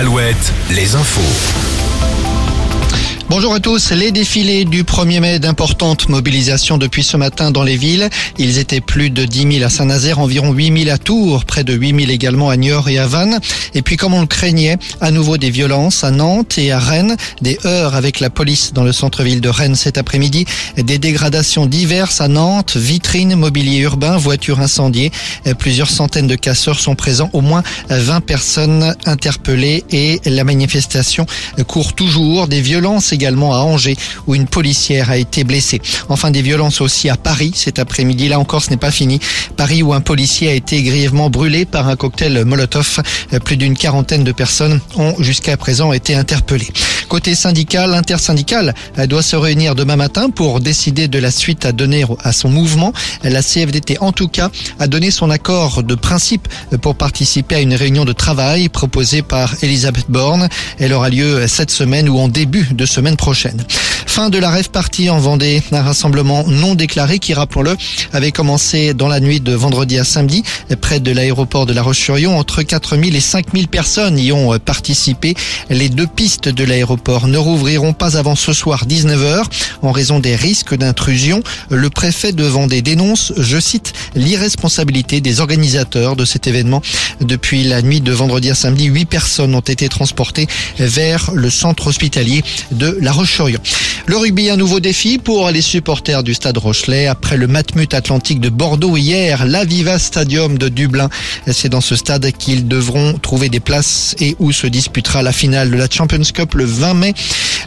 Alouette, les infos. Bonjour à tous. Les défilés du 1er mai, d'importantes mobilisations depuis ce matin dans les villes. Ils étaient plus de 10 000 à Saint-Nazaire, environ 8 000 à Tours, près de 8 000 également à Niort et à Vannes. Et puis, comme on le craignait, à nouveau des violences à Nantes et à Rennes, des heurts avec la police dans le centre-ville de Rennes cet après-midi, des dégradations diverses à Nantes, vitrines, mobilier urbain, voitures incendiées. Plusieurs centaines de casseurs sont présents, au moins 20 personnes interpellées et la manifestation court toujours. Des violences également à Angers où une policière a été blessée. Enfin, des violences aussi à Paris cet après-midi. Là encore, ce n'est pas fini. Paris où un policier a été grièvement brûlé par un cocktail Molotov. Plus d'une quarantaine de personnes ont jusqu'à présent été interpellées. Côté syndical, l'intersyndicale doit se réunir demain matin pour décider de la suite à donner à son mouvement. La CFDT, en tout cas, a donné son accord de principe pour participer à une réunion de travail proposée par Elisabeth Borne. Elle aura lieu cette semaine ou en début de semaine prochaine. Fin de la rave party en Vendée. Un rassemblement non déclaré qui, rappelons-le, avait commencé dans la nuit de vendredi à samedi, près de l'aéroport de La Roche-sur-Yon. Entre 4000 et 5000 personnes y ont participé. Les deux pistes de l'aéroport ne rouvriront pas avant ce soir 19h en raison des risques d'intrusion. Le préfet de Vendée dénonce, je cite, l'irresponsabilité des organisateurs de cet événement. Depuis la nuit de vendredi à samedi, 8 personnes ont été transportées vers le centre hospitalier de La Roche-sur-Yon. Le rugby, un nouveau défi pour les supporters du stade Rochelais. Après le Matmut Atlantique de Bordeaux hier, l'Aviva Stadium de Dublin. C'est dans ce stade qu'ils devront trouver des places et où se disputera la finale de la Champions Cup le 20 mai.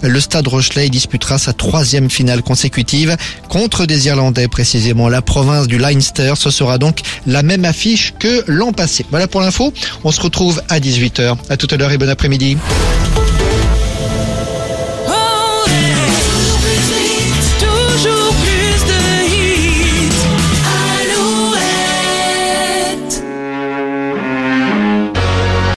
Le stade Rochelais disputera sa 3e finale consécutive contre des Irlandais, précisément la province du Leinster. Ce sera donc la même affiche que l'an passé. Voilà pour l'info. On se retrouve à 18h. À tout à l'heure et bon après-midi.